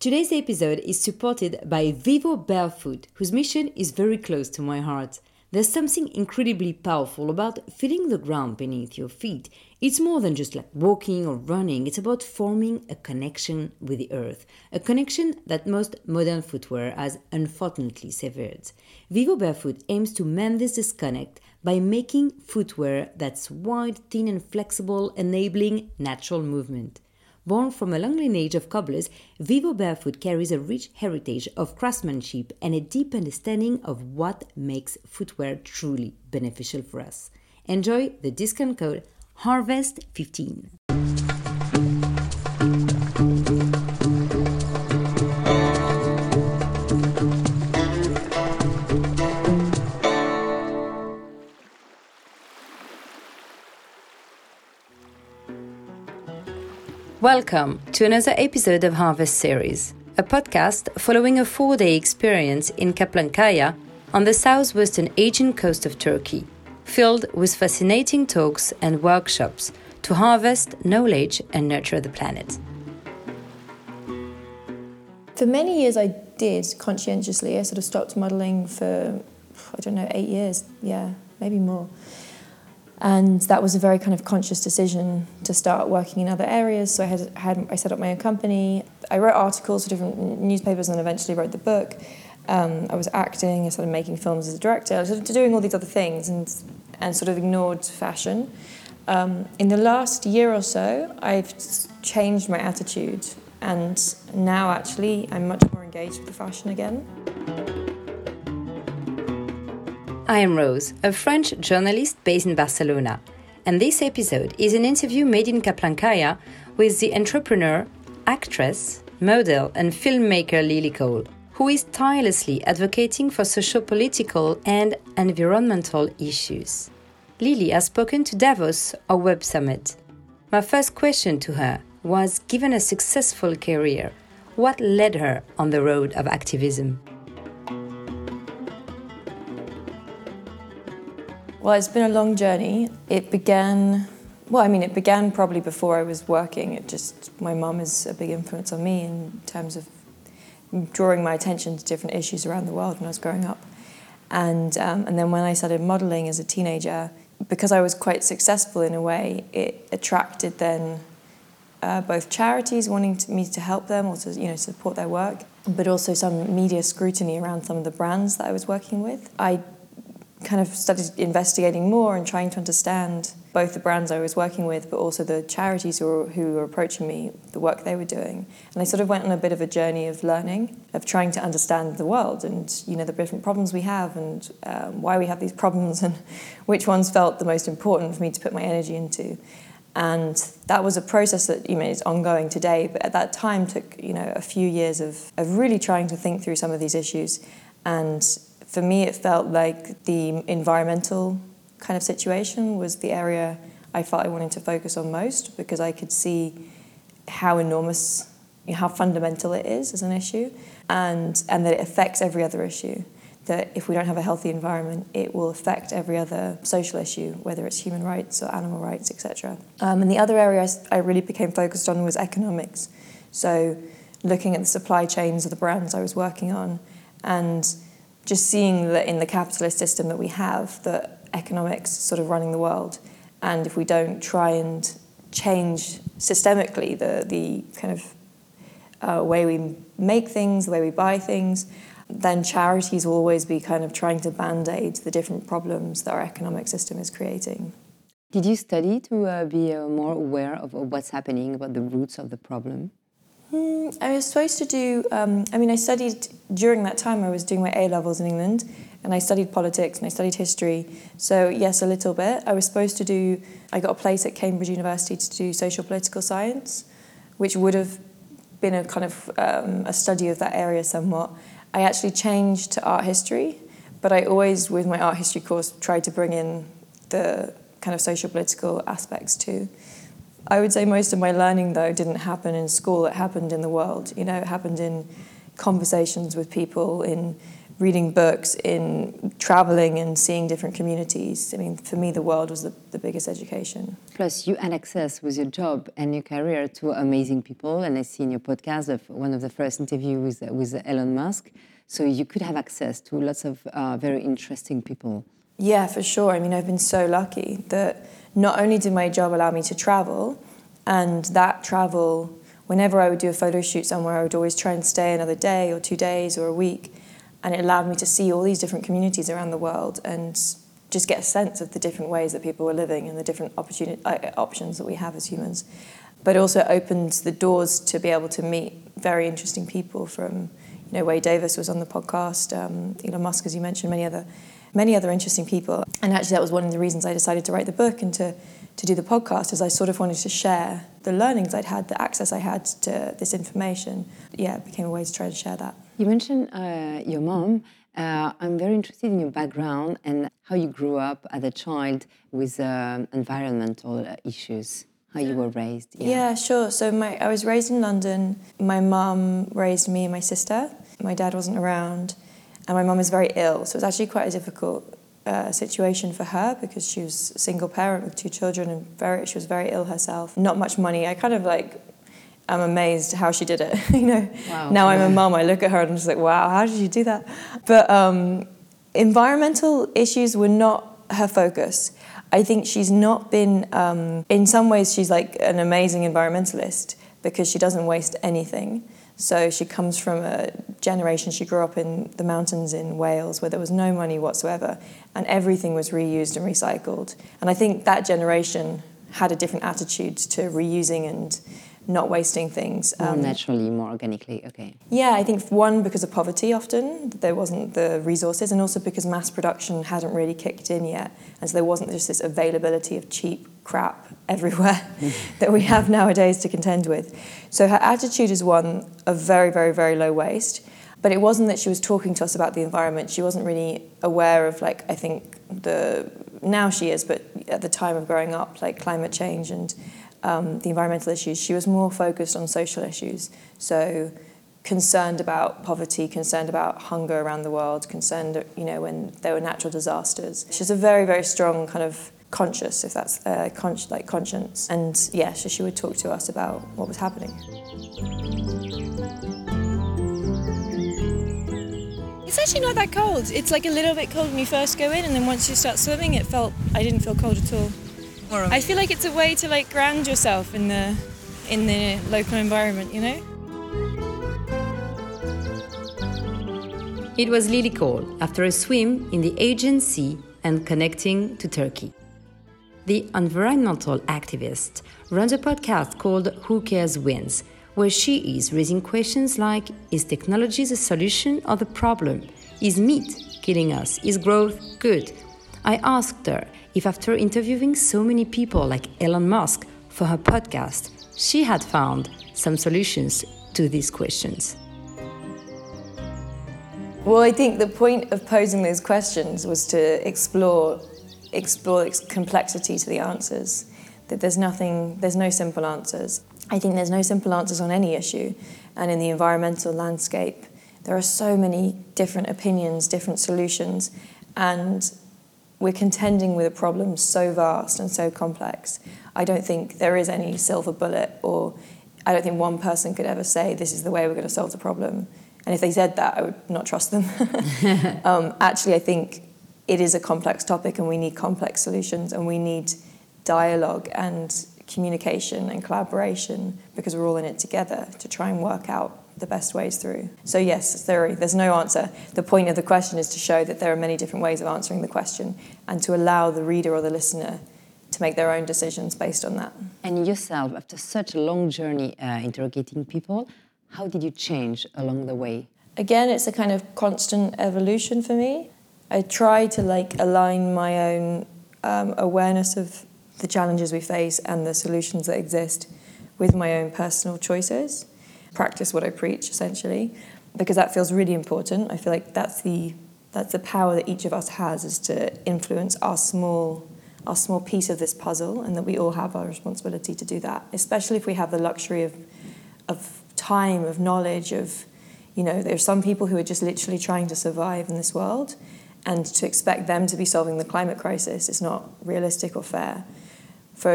Today's episode is supported by Vivo Barefoot, whose mission is very close to my heart. There's something incredibly powerful about feeling the ground beneath your feet. It's more than just like walking or running. It's about forming a connection with the earth, a connection that most modern footwear has unfortunately severed. Vivo Barefoot aims to mend this disconnect by making footwear that's wide, thin and flexible, enabling natural movement. Born from a long lineage of cobblers, Vivo Barefoot carries a rich heritage of craftsmanship and a deep understanding of what makes footwear truly beneficial for us. Enjoy the discount code HARVEST15. Welcome to another episode of Harvest Series, a podcast following a four-day experience in Kaplankaya on the southwestern Aegean coast of Turkey, filled with fascinating talks and workshops to harvest knowledge and nurture the planet. For many years I did conscientiously. I sort of stopped modelling for, 8 years, maybe more. And that was a very kind of conscious decision to start working in other areas. So I set up my own company. I wrote articles for different newspapers and eventually wrote the book. I was acting, I started making films as a director. I was sort of doing all these other things and sort of ignored fashion. In the last year or so, I've changed my attitude. And now actually, I'm much more engaged with the fashion again. I am Rose, a French journalist based in Barcelona, and this episode is an interview made in Kaplankaya with the entrepreneur, actress, model and filmmaker Lily Cole, who is tirelessly advocating for socio-political and environmental issues. Lily has spoken to Davos, our Web Summit. My first question to her was, given a successful career, what led her on the road of activism? Well, it's been a long journey. It began probably before I was working. My mum is a big influence on me in terms of drawing my attention to different issues around the world when I was growing up. And then when I started modelling as a teenager, because I was quite successful in a way, it attracted then both charities wanting me to help them or to support their work, but also some media scrutiny around some of the brands that I was working with. I kind of started investigating more and trying to understand both the brands I was working with, but also the charities who were approaching me, the work they were doing. And I sort of went on a bit of a journey of learning, of trying to understand the world and, the different problems we have and why we have these problems and which ones felt the most important for me to put my energy into. And that was a process that, is ongoing today, but at that time took, a few years of really trying to think through some of these issues. And for me, it felt like the environmental kind of situation was the area I felt I wanted to focus on most because I could see how enormous, how fundamental it is as an issue and that it affects every other issue, that if we don't have a healthy environment, it will affect every other social issue, whether it's human rights or animal rights, etc. And the other area I really became focused on was economics. So looking at the supply chains of the brands I was working on and just seeing that in the capitalist system that we have, that economics sort of running the world, and if we don't try and change systemically the kind of way we make things, the way we buy things, then charities will always be kind of trying to band-aid the different problems that our economic system is creating. Did you study to be more aware of what's happening, about the roots of the problem? I was supposed to do, I studied, during that time I was doing my A-levels in England, and I studied politics and I studied history, so yes, a little bit. I got a place at Cambridge University to do social political science, which would have been a kind of a study of that area somewhat. I actually changed to art history, but I always, with my art history course, tried to bring in the kind of social political aspects too. I would say most of my learning, though, didn't happen in school. It happened in the world. It happened in conversations with people, in reading books, in traveling and seeing different communities. I mean, for me, the world was the biggest education. Plus, you had access with your job and your career to amazing people. And I see in your podcast of one of the first interviews with Elon Musk. So you could have access to lots of very interesting people. Yeah, for sure. I mean, I've been so lucky that not only did my job allow me to travel, and that travel, whenever I would do a photo shoot somewhere, I would always try and stay another day or 2 days or a week. And it allowed me to see all these different communities around the world and just get a sense of the different ways that people were living and the different options that we have as humans. But it also opened the doors to be able to meet very interesting people from, you know, Wade Davis was on the podcast, Elon Musk, as you mentioned, many other interesting people. And actually that was one of the reasons I decided to write the book and to do the podcast, is I sort of wanted to share the learnings I'd had, the access I had to this information. Yeah, it became a way to try to share that. You mentioned your mom. I'm very interested in your background and how you grew up as a child with environmental issues, how you were raised. Yeah, sure. So I was raised in London. My mum raised me and my sister. My dad wasn't around, and my mum was very ill. So it was actually quite a difficult situation for her, because she was a single parent with two children, and she was very ill herself. Not much money. I kind of like... I'm amazed how she did it, you know. Wow. Now I'm a mum, I look at her and I'm just like, wow, how did you do that? But environmental issues were not her focus. I think she's not been, in some ways she's like an amazing environmentalist because she doesn't waste anything. So she comes from a generation, she grew up in the mountains in Wales where there was no money whatsoever and everything was reused and recycled. And I think that generation had a different attitude to reusing and not wasting things. More naturally, more organically, okay. Yeah, I think one, because of poverty often, there wasn't the resources, and also because mass production hadn't really kicked in yet. And so there wasn't just this availability of cheap crap everywhere that we have nowadays to contend with. So her attitude is one of very, very, very low waste. But it wasn't that she was talking to us about the environment. She wasn't really aware of, like, I think now she is, but at the time of growing up, like climate change and the environmental issues. She was more focused on social issues, so concerned about poverty, concerned about hunger around the world, concerned, you know, when there were natural disasters. She's a very, very strong kind of conscience, if that's conscience. And yeah, so she would talk to us about what was happening. It's actually not that cold. It's like a little bit cold when you first go in, and then once you start swimming, I didn't feel cold at all. I feel like it's a way to like ground yourself in the local environment, you know? It was Lily Cole after a swim in the Aegean Sea and connecting to Turkey. The environmental activist runs a podcast called Who Cares Wins, where she is raising questions like, is technology the solution or the problem? Is meat killing us? Is growth good? I asked her if after interviewing so many people like Elon Musk for her podcast, she had found some solutions to these questions. Well, I think the point of posing those questions was to explore complexity to the answers, that there's no simple answers. I think there's no simple answers on any issue, and in the environmental landscape, there are so many different opinions, different solutions, and we're contending with a problem so vast and so complex. I don't think there is any silver bullet, or I don't think one person could ever say, this is the way we're going to solve the problem. And if they said that, I would not trust them. Actually, I think it is a complex topic and we need complex solutions and we need dialogue and communication and collaboration, because we're all in it together to try and work out the best ways through. So yes, there's no answer. The point of the question is to show that there are many different ways of answering the question and to allow the reader or the listener to make their own decisions based on that. And yourself, after such a long journey interrogating people, how did you change along the way? Again, it's a kind of constant evolution for me. I try to like align my own awareness of the challenges we face and the solutions that exist with my own personal choices. Practice what I preach, essentially, because that feels really important. I feel like that's the power that each of us has, is to influence our small piece of this puzzle, and that we all have our responsibility to do that, especially if we have the luxury of time, of knowledge, of You know, there's some people who are just literally trying to survive in this world, and to expect them to be solving the climate crisis is not realistic or fair.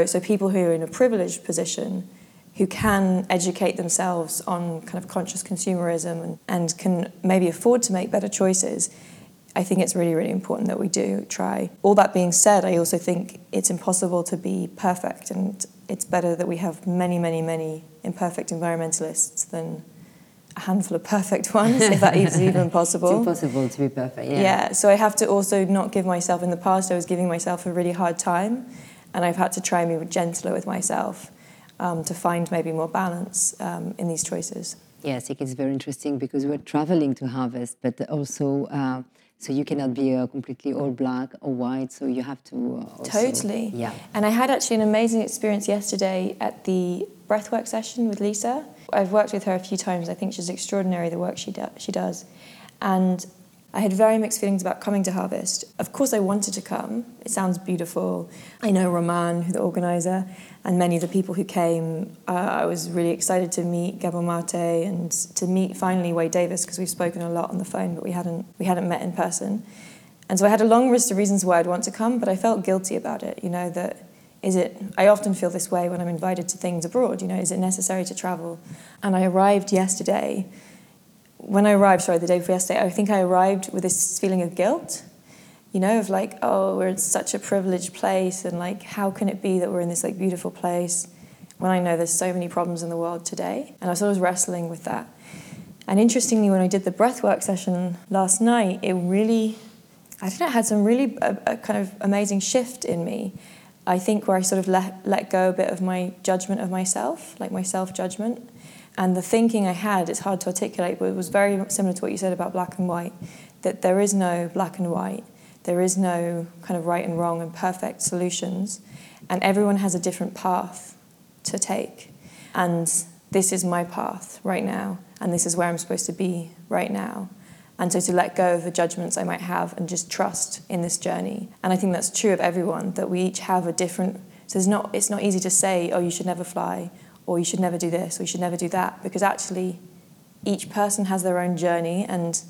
So people who are in a privileged position, who can educate themselves on kind of conscious consumerism and can maybe afford to make better choices, I think it's really, really important that we do try. All that being said, I also think it's impossible to be perfect, and it's better that we have many, many, many imperfect environmentalists than a handful of perfect ones, if that is even possible. It's impossible to be perfect, yeah. Yeah, so I have to also not give myself, in the past I was giving myself a really hard time, and I've had to try and be gentler with myself to find maybe more balance in these choices. Yeah, I think it's very interesting because we're traveling to harvest, but also so you cannot be completely all black or white, so you have to also, totally. Yeah. And I had actually an amazing experience yesterday at the breathwork session with Lisa. I've worked with her a few times. I think she's extraordinary, the work she does. And I had very mixed feelings about coming to Harvest. Of course I wanted to come. It sounds beautiful. I know Roman, the organizer, and many of the people who came. I was really excited to meet Gabor Mate and to meet finally Wade Davis, because we've spoken a lot on the phone, but we hadn't met in person. And so I had a long list of reasons why I'd want to come, but I felt guilty about it, you know, that I often feel this way when I'm invited to things abroad, you know, is it necessary to travel? And I arrived yesterday. The day before yesterday, I think I arrived with this feeling of guilt, you know, of like, oh, we're in such a privileged place, and like, how can it be that we're in this like beautiful place when I know there's so many problems in the world today? And I was always wrestling with that. And interestingly, when I did the breathwork session last night, it really, I don't know, had some really a kind of amazing shift in me. I think where I sort of let go a bit of my judgment of myself, like my self-judgment. And the thinking I had, it's hard to articulate, but it was very similar to what you said about black and white, that there is no black and white. There is no kind of right and wrong and perfect solutions. And everyone has a different path to take. And this is my path right now. And this is where I'm supposed to be right now. And so to let go of the judgments I might have and just trust in this journey. And I think that's true of everyone, that we each have a different... So it's not easy to say, oh, you should never fly, or you should never do this, or you should never do that, because actually each person has their own journey, and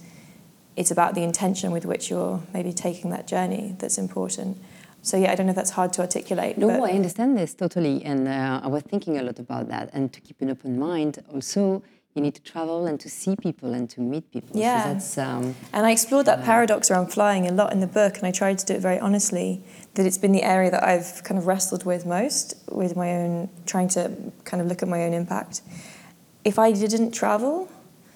it's about the intention with which you're maybe taking that journey that's important. So yeah, I don't know if that's hard to articulate. No, I understand this totally, and I was thinking a lot about that, and to keep an open mind also. You need to travel and to see people and to meet people. Yeah, so that's, and I explored that paradox around flying a lot in the book, and I tried to do it very honestly, that it's been the area that I've kind of wrestled with most, with my own, trying to kind of look at my own impact. If I didn't travel,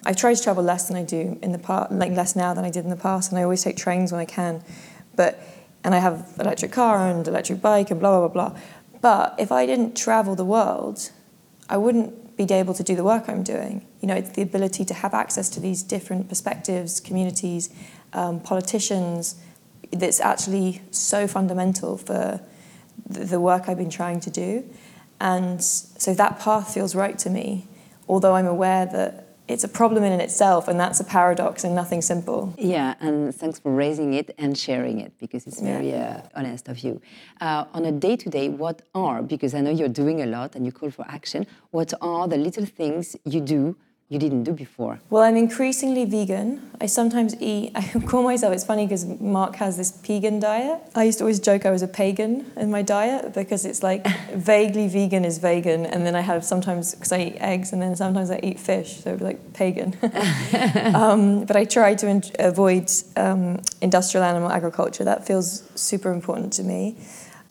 I've tried to travel less than I do in the past, like less now than I did in the past, and I always take trains when I can, and I have an electric car and electric bike and blah, blah, blah, blah. But if I didn't travel the world, I wouldn't be able to do the work I'm doing. You know, it's the ability to have access to these different perspectives, communities, politicians, that's actually so fundamental for the work I've been trying to do. And so that path feels right to me, although I'm aware that it's a problem in itself, and that's a paradox and nothing simple. Yeah, and thanks for raising it and sharing it, because it's very honest of you. On a day-to-day, what are, because I know you're doing a lot and you call for action, what are the little things you didn't do before? Well, I'm increasingly vegan. I sometimes eat, I call myself, it's funny because Mark has this pegan diet. I used to always joke I was a pagan in my diet, because it's like vaguely vegan is vegan, and then I have sometimes, because I eat eggs, and then sometimes I eat fish, so it would be like pagan. But I try to avoid industrial animal agriculture. That feels super important to me.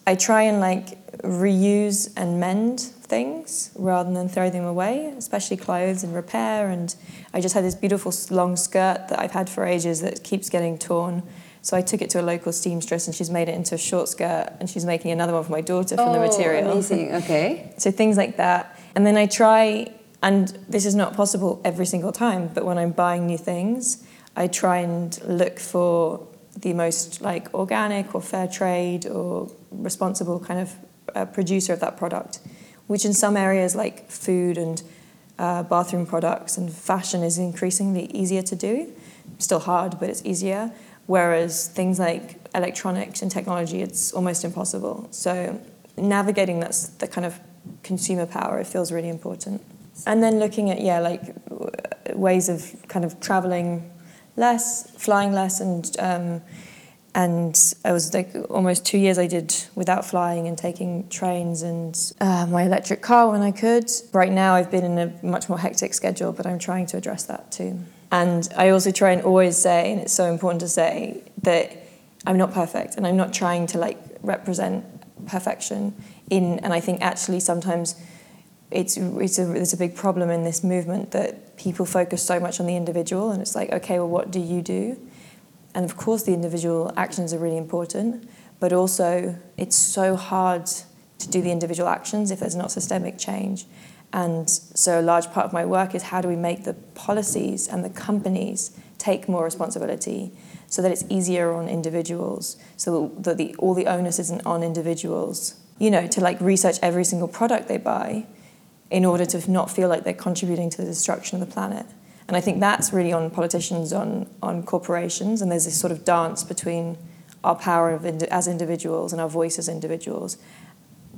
I try and like reuse and mend things rather than throw them away, especially clothes and repair. And I just had this beautiful long skirt that I've had for ages that keeps getting torn. So I took it to a local seamstress, and she's made it into a short skirt, and she's making another one for my daughter from the material. Amazing. Okay. So things like that. And then I try, and this is not possible every single time, but when I'm buying new things, I try and look for the most like organic or fair trade or responsible kind of producer of that product, which in some areas like food and bathroom products and fashion is increasingly easier to do. Still hard, but it's easier. Whereas things like electronics and technology, it's almost impossible. So navigating that's the kind of consumer power, it feels really important. And then looking at, yeah, like ways of kind of traveling less, flying less, and I was like almost 2 years I did without flying and taking trains and my electric car when I could. Right now I've been in a much more hectic schedule, but I'm trying to address that too. And I also try and always say, and it's so important to say, that I'm not perfect and I'm not trying to like represent perfection in, and I think actually sometimes there's a big problem in this movement that people focus so much on the individual, and it's like, okay, well, what do you do? And of course the individual actions are really important, but also it's so hard to do the individual actions if there's not systemic change. And so a large part of my work is how do we make the policies and the companies take more responsibility so that it's easier on individuals, so that all the onus isn't on individuals, you know, to like research every single product they buy in order to not feel like they're contributing to the destruction of the planet. And I think that's really on politicians, on corporations, and there's this sort of dance between our power as individuals and our voice as individuals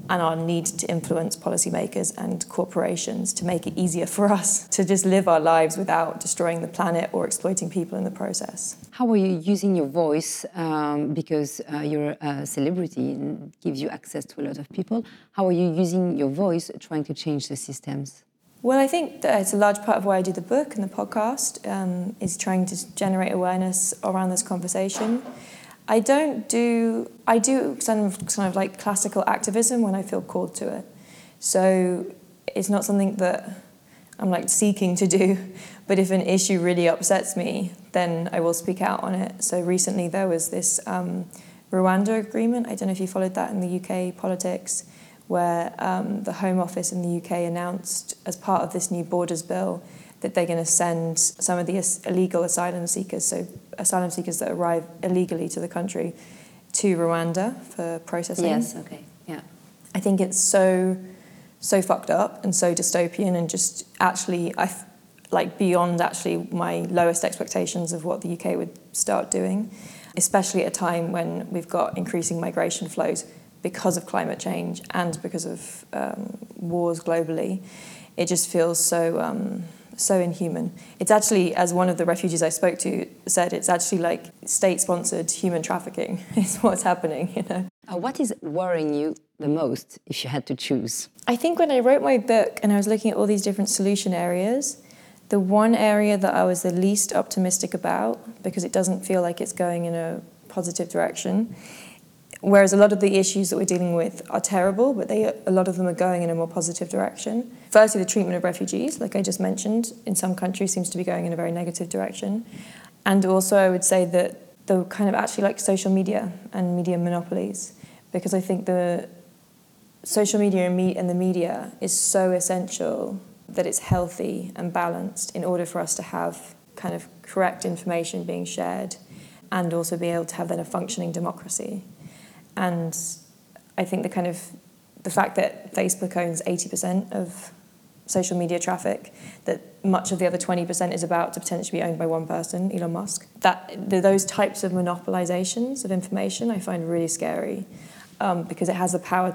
and our need to influence policymakers and corporations to make it easier for us to just live our lives without destroying the planet or exploiting people in the process. How are you using your voice? Because you're a celebrity and gives you access to a lot of people. How are you using your voice trying to change the systems? Well, I think that it's a large part of why I do the book and the podcast, is trying to generate awareness around this conversation. I do kind of like classical activism when I feel called to it. So it's not something that I'm like seeking to do, but if an issue really upsets me, then I will speak out on it. So recently there was this Rwanda agreement, I don't know if you followed that in the UK politics, where the Home Office in the UK announced as part of this new borders bill that they're going to send some of the illegal asylum seekers, so asylum seekers that arrive illegally to the country, to Rwanda for processing. Yes, okay, yeah. I think it's so fucked up and so dystopian and just actually, like beyond actually my lowest expectations of what the UK would start doing, especially at a time when we've got increasing migration flows because of climate change and because of wars globally. It just feels so inhuman. It's actually, as one of the refugees I spoke to said, it's actually like state-sponsored human trafficking is what's happening, you know. What is worrying you the most if you had to choose? I think when I wrote my book and I was looking at all these different solution areas, the one area that I was the least optimistic about, because it doesn't feel like it's going in a positive direction, whereas a lot of the issues that we're dealing with are terrible, but a lot of them are going in a more positive direction. Firstly, the treatment of refugees, like I just mentioned, in some countries seems to be going in a very negative direction. And also I would say that the kind of actually like social media and media monopolies, because I think the social media and the media is so essential that it's healthy and balanced in order for us to have kind of correct information being shared and also be able to have then a functioning democracy. And I think the fact that Facebook owns 80% of social media traffic, that much of the other 20% is about to potentially be owned by one person, Elon Musk, that those types of monopolizations of information I find really scary, because it has the power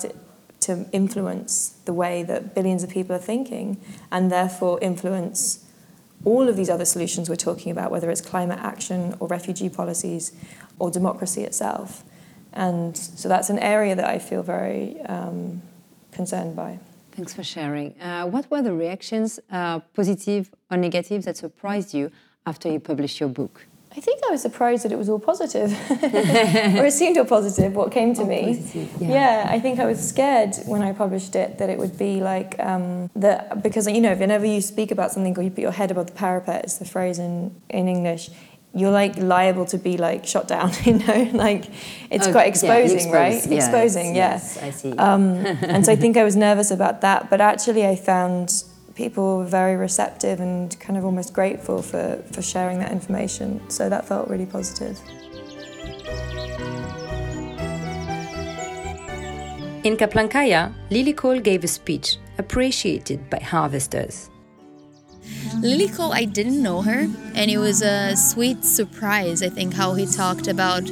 to influence the way that billions of people are thinking and therefore influence all of these other solutions we're talking about, whether it's climate action or refugee policies or democracy itself. And so that's an area that I feel very concerned by. Thanks for sharing. What were the reactions, positive or negative, that surprised you after you published your book? I think I was surprised that it was all positive, or it seemed all positive, what came to me. Positive, yeah. I think I was scared when I published it that it would be like, that, because, you know, whenever you speak about something or you put your head above the parapet, it's the phrase in English, you're like liable to be like shot down, you know, like it's quite exposing, yeah, right? Yeah, exposing, yes. Yeah. I see. And so I think I was nervous about that, but actually I found people were very receptive and kind of almost grateful for sharing that information. So that felt really positive. In Kaplankaya, Lily Cole gave a speech appreciated by harvesters. Lily Cole, I didn't know her, and it was a sweet surprise, I think, how he talked about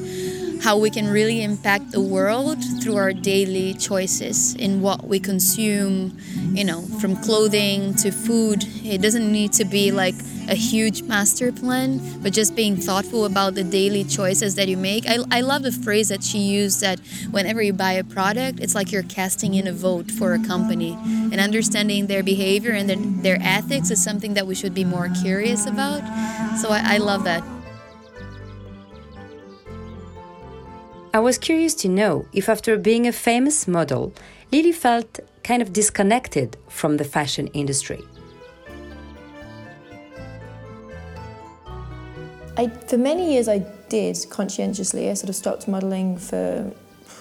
how we can really impact the world through our daily choices in what we consume, you know, from clothing to food. It doesn't need to be like a huge master plan, but just being thoughtful about the daily choices that you make. I love the phrase that she used, that whenever you buy a product, it's like you're casting in a vote for a company. And understanding their behavior and their ethics is something that we should be more curious about. So I love that. I was curious to know if, after being a famous model, Lily felt kind of disconnected from the fashion industry. For many years I did, conscientiously. I sort of stopped modelling for,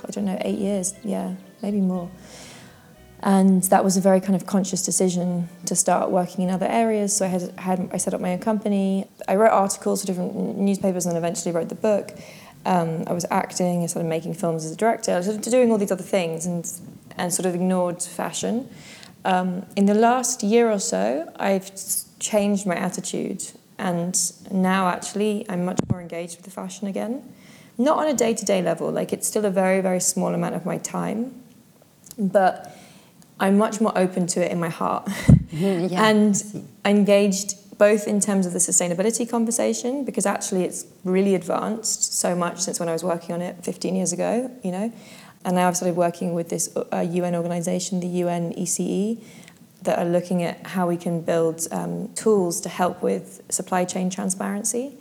8 years, maybe more. And that was a very kind of conscious decision to start working in other areas. So I set up my own company. I wrote articles for different newspapers and then eventually wrote the book. I was acting, I started making films as a director. I was doing all these other things and sort of ignored fashion. In the last year or so, I've changed my attitude, and now actually I'm much more engaged with the fashion again. Not on a day-to-day level, like it's still a very, very small amount of my time, but I'm much more open to it in my heart. Yeah. And engaged both in terms of the sustainability conversation, because actually it's really advanced so much since when I was working on it 15 years ago, and now I've started working with this UN organisation, the UNECE, that are looking at how we can build tools to help with supply chain transparency,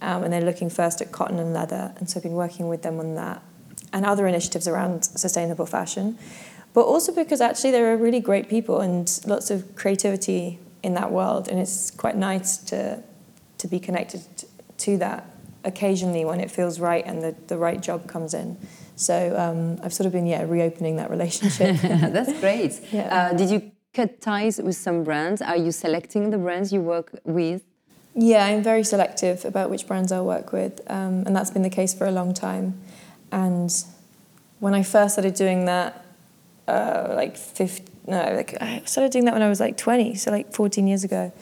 and they're looking first at cotton and leather, and so I've been working with them on that, and other initiatives around sustainable fashion, but also because actually there are really great people and lots of creativity in that world, and it's quite nice to be connected to that occasionally when it feels right and the right job comes in. So I've sort of been reopening that relationship. That's great. Yeah. Did you cut ties with some brands? Are you selecting the brands you work with? Yeah, I'm very selective about which brands I'll work with, and that's been the case for a long time. And when I first started doing that, I started doing that when I was 20, so 14 years ago.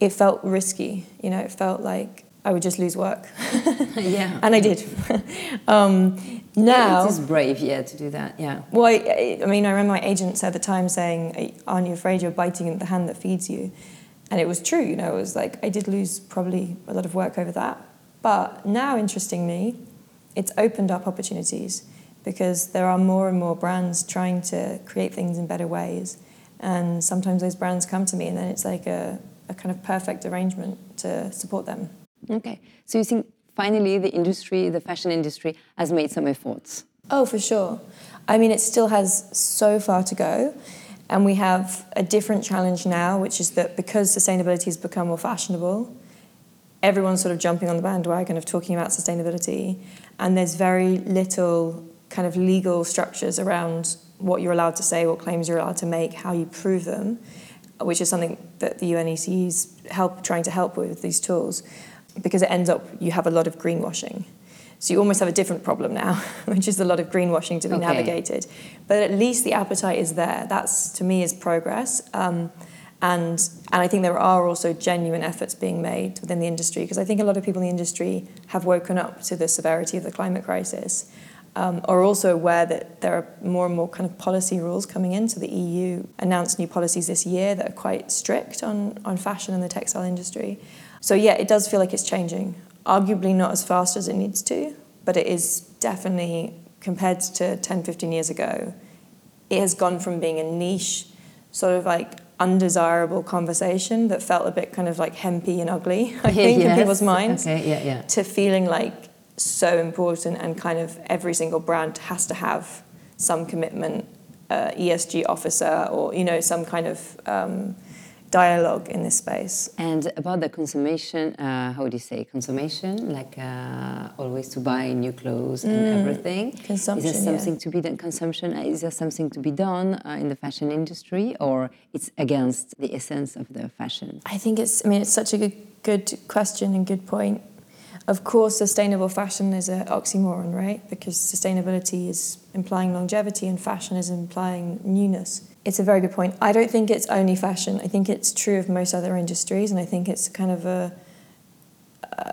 It felt risky, it felt like I would just lose work. Yeah. And I did. Now... It is brave, to do that, Well, I remember my agents at the time saying, aren't you afraid you're biting at the hand that feeds you? And it was true, it was I did lose probably a lot of work over that. But now, interestingly, it's opened up opportunities, because there are more and more brands trying to create things in better ways. And sometimes those brands come to me, and then it's a kind of perfect arrangement to support them. Okay. So you think finally the fashion industry, has made some efforts? Oh, for sure. It still has so far to go. And we have a different challenge now, which is that because sustainability has become more fashionable, everyone's sort of jumping on the bandwagon of talking about sustainability. And there's very little kind of legal structures around what you're allowed to say, what claims you're allowed to make, how you prove them, which is something that the UNECE is trying to help with these tools, because it ends up you have a lot of greenwashing. So you almost have a different problem now, which is a lot of greenwashing to be navigated. But at least the appetite is there. That's, to me, is progress. And I think there are also genuine efforts being made within the industry, because I think a lot of people in the industry have woken up to the severity of the climate crisis. Are also aware that there are more and more kind of policy rules coming in. So the EU announced new policies this year that are quite strict on fashion and the textile industry. So it does feel like it's changing. Arguably not as fast as it needs to, but it is definitely, compared to 10, 15 years ago, it has gone from being a niche, sort of undesirable conversation that felt a bit kind of hempy and ugly, in people's minds, to feeling so important, and kind of every single brand has to have some commitment, ESG officer, or some kind of dialogue in this space. And about the consummation, consummation, always to buy new clothes and everything. Consumption. Is there something to be done? Consumption. Is there something to be done in the fashion industry, or it's against the essence of the fashion? I think it's such a good question and good point. Of course, sustainable fashion is an oxymoron, right? Because sustainability is implying longevity and fashion is implying newness. It's a very good point. I don't think it's only fashion. I think it's true of most other industries, and I think it's kind of a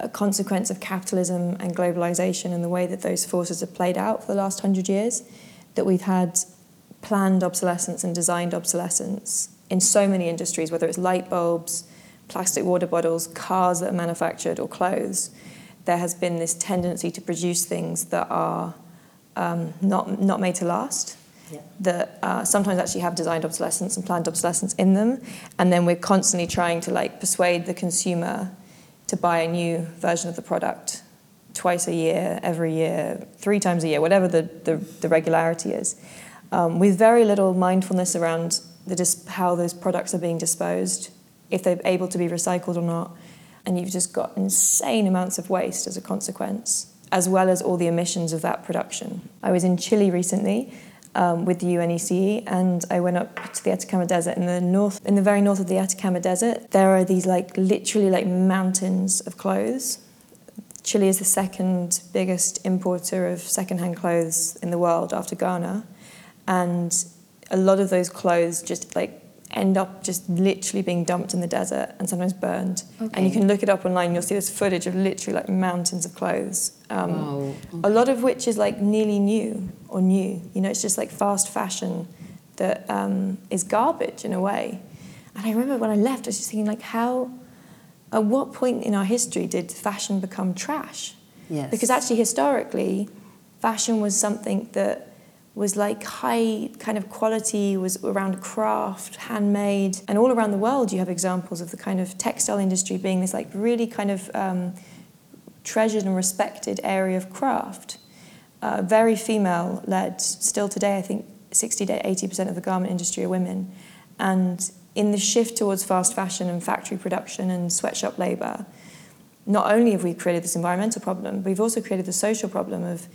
consequence of capitalism and globalization and the way that those forces have played out for the last 100 years, that we've had planned obsolescence and designed obsolescence in so many industries, whether it's light bulbs, plastic water bottles, cars that are manufactured, or clothes, there has been this tendency to produce things that are not made to last, yeah, that sometimes actually have designed obsolescence and planned obsolescence in them, and then we're constantly trying to persuade the consumer to buy a new version of the product twice a year, every year, 3 times a year, whatever the regularity is, with very little mindfulness around how those products are being disposed, if they're able to be recycled or not. And you've just got insane amounts of waste as a consequence, as well as all the emissions of that production. I was in Chile recently with the UNECE, and I went up to the Atacama Desert. In the very north of the Atacama Desert, there are these literally mountains of clothes. Chile is the 2nd biggest importer of secondhand clothes in the world after Ghana, and a lot of those clothes just end up just literally being dumped in the desert and sometimes burned. Okay. And you can look it up online, you'll see this footage of literally mountains of clothes. Wow. Okay. A lot of which is nearly new or new. It's just fast fashion that is garbage in a way. And I remember when I left, I was just thinking at what point in our history did fashion become trash? Yes. Because actually historically, fashion was something that was high kind of quality, was around craft, handmade. And all around the world you have examples of the kind of textile industry being this really kind of treasured and respected area of craft. Very female-led. Still today I think 60 to 80% of the garment industry are women. And in the shift towards fast fashion and factory production and sweatshop labour, not only have we created this environmental problem, but we've also created the social problem of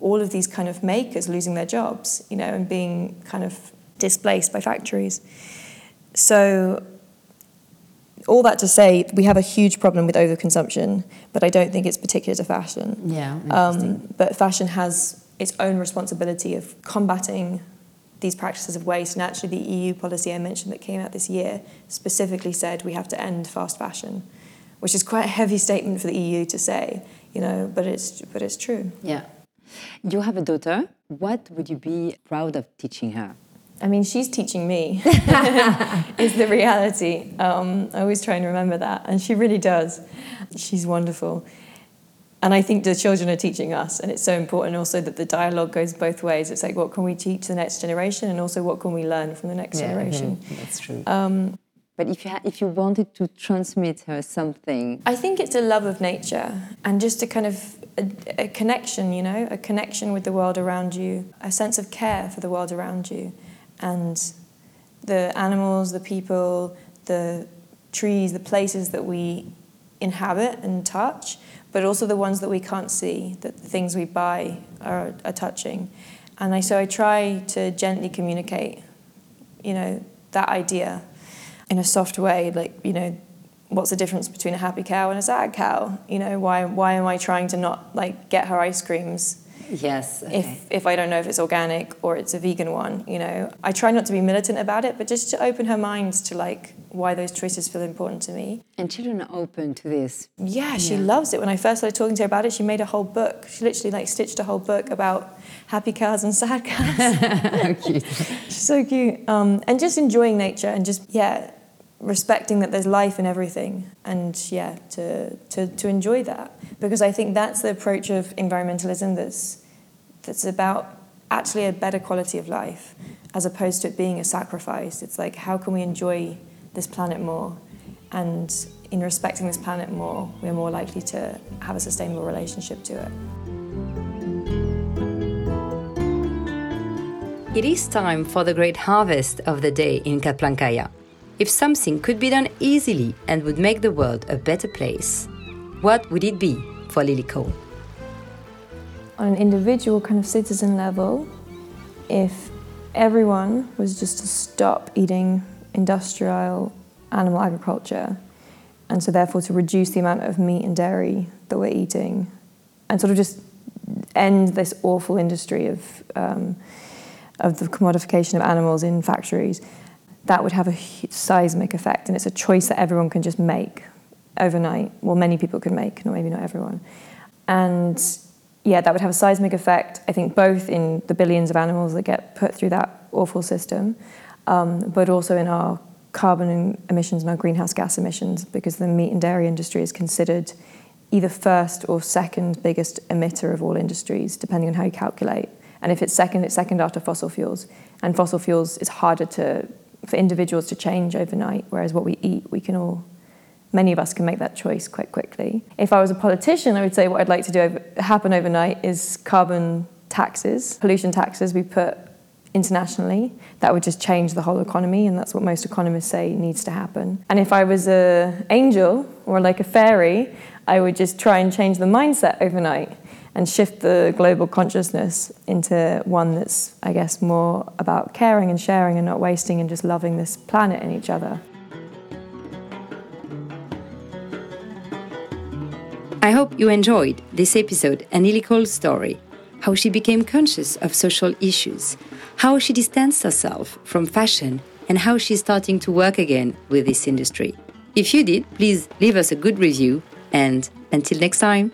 all of these kind of makers losing their jobs, and being kind of displaced by factories. So all that to say, we have a huge problem with overconsumption, but I don't think it's particular to fashion. Yeah, but fashion has its own responsibility of combating these practices of waste, and actually the EU policy I mentioned that came out this year specifically said we have to end fast fashion, which is quite a heavy statement for the EU to say, but it's true. Yeah. You have a daughter. What would you be proud of teaching her? I mean, she's teaching me, is the reality. I always try and remember that, and she really does. She's wonderful. And I think the children are teaching us, and it's so important also that the dialogue goes both ways. It's what can we teach the next generation, and also what can we learn from the next generation? Mm-hmm. That's true. But if you wanted to transmit her something... I think it's a love of nature and just a kind of a connection, a connection with the world around you, a sense of care for the world around you and the animals, the people, the trees, the places that we inhabit and touch, but also the ones that we can't see, that the things we buy are touching. And so I try to gently communicate, that idea in a soft way, what's the difference between a happy cow and a sad cow? Why am I trying to not get her ice creams? Yes. Okay. If I don't know if it's organic or it's a vegan one, I try not to be militant about it, but just to open her mind to why those choices feel important to me. And children are open to this. Yeah, she loves it. When I first started talking to her about it, she made a whole book. She literally stitched a whole book about happy cows and sad cows. How cute. She's so cute. And just enjoying nature and just respecting that there's life in everything, and to enjoy that, because I think that's the approach of environmentalism that's about actually a better quality of life as opposed to it being a sacrifice. It's how can we enjoy this planet more, and in respecting this planet more, we're more likely to have a sustainable relationship to it. It is time for the great harvest of the day in Kaplankaya. If something could be done easily and would make the world a better place, what would it be for Lily Cole? On an individual kind of citizen level, if everyone was just to stop eating industrial animal agriculture, and so therefore to reduce the amount of meat and dairy that we're eating, and sort of just end this awful industry of the commodification of animals in factories, that would have a seismic effect, and it's a choice that everyone can just make overnight. Well, many people can make, maybe not everyone. And that would have a seismic effect, I think, both in the billions of animals that get put through that awful system, but also in our carbon emissions and our greenhouse gas emissions, because the meat and dairy industry is considered either first or second biggest emitter of all industries, depending on how you calculate. And if it's second, it's second after fossil fuels. And fossil fuels is harder for individuals to change overnight, whereas what we eat, many of us can make that choice quite quickly. If I was a politician, I would say what I'd like to do happen overnight is carbon taxes, pollution taxes we put internationally. That would just change the whole economy, and that's what most economists say needs to happen. And if I was an angel or like a fairy, I would just try and change the mindset overnight and shift the global consciousness into one that's, I guess, more about caring and sharing and not wasting and just loving this planet and each other. I hope you enjoyed this episode and Lily Cole's story, how she became conscious of social issues, how she distanced herself from fashion, and how she's starting to work again with this industry. If you did, please leave us a good review, and until next time.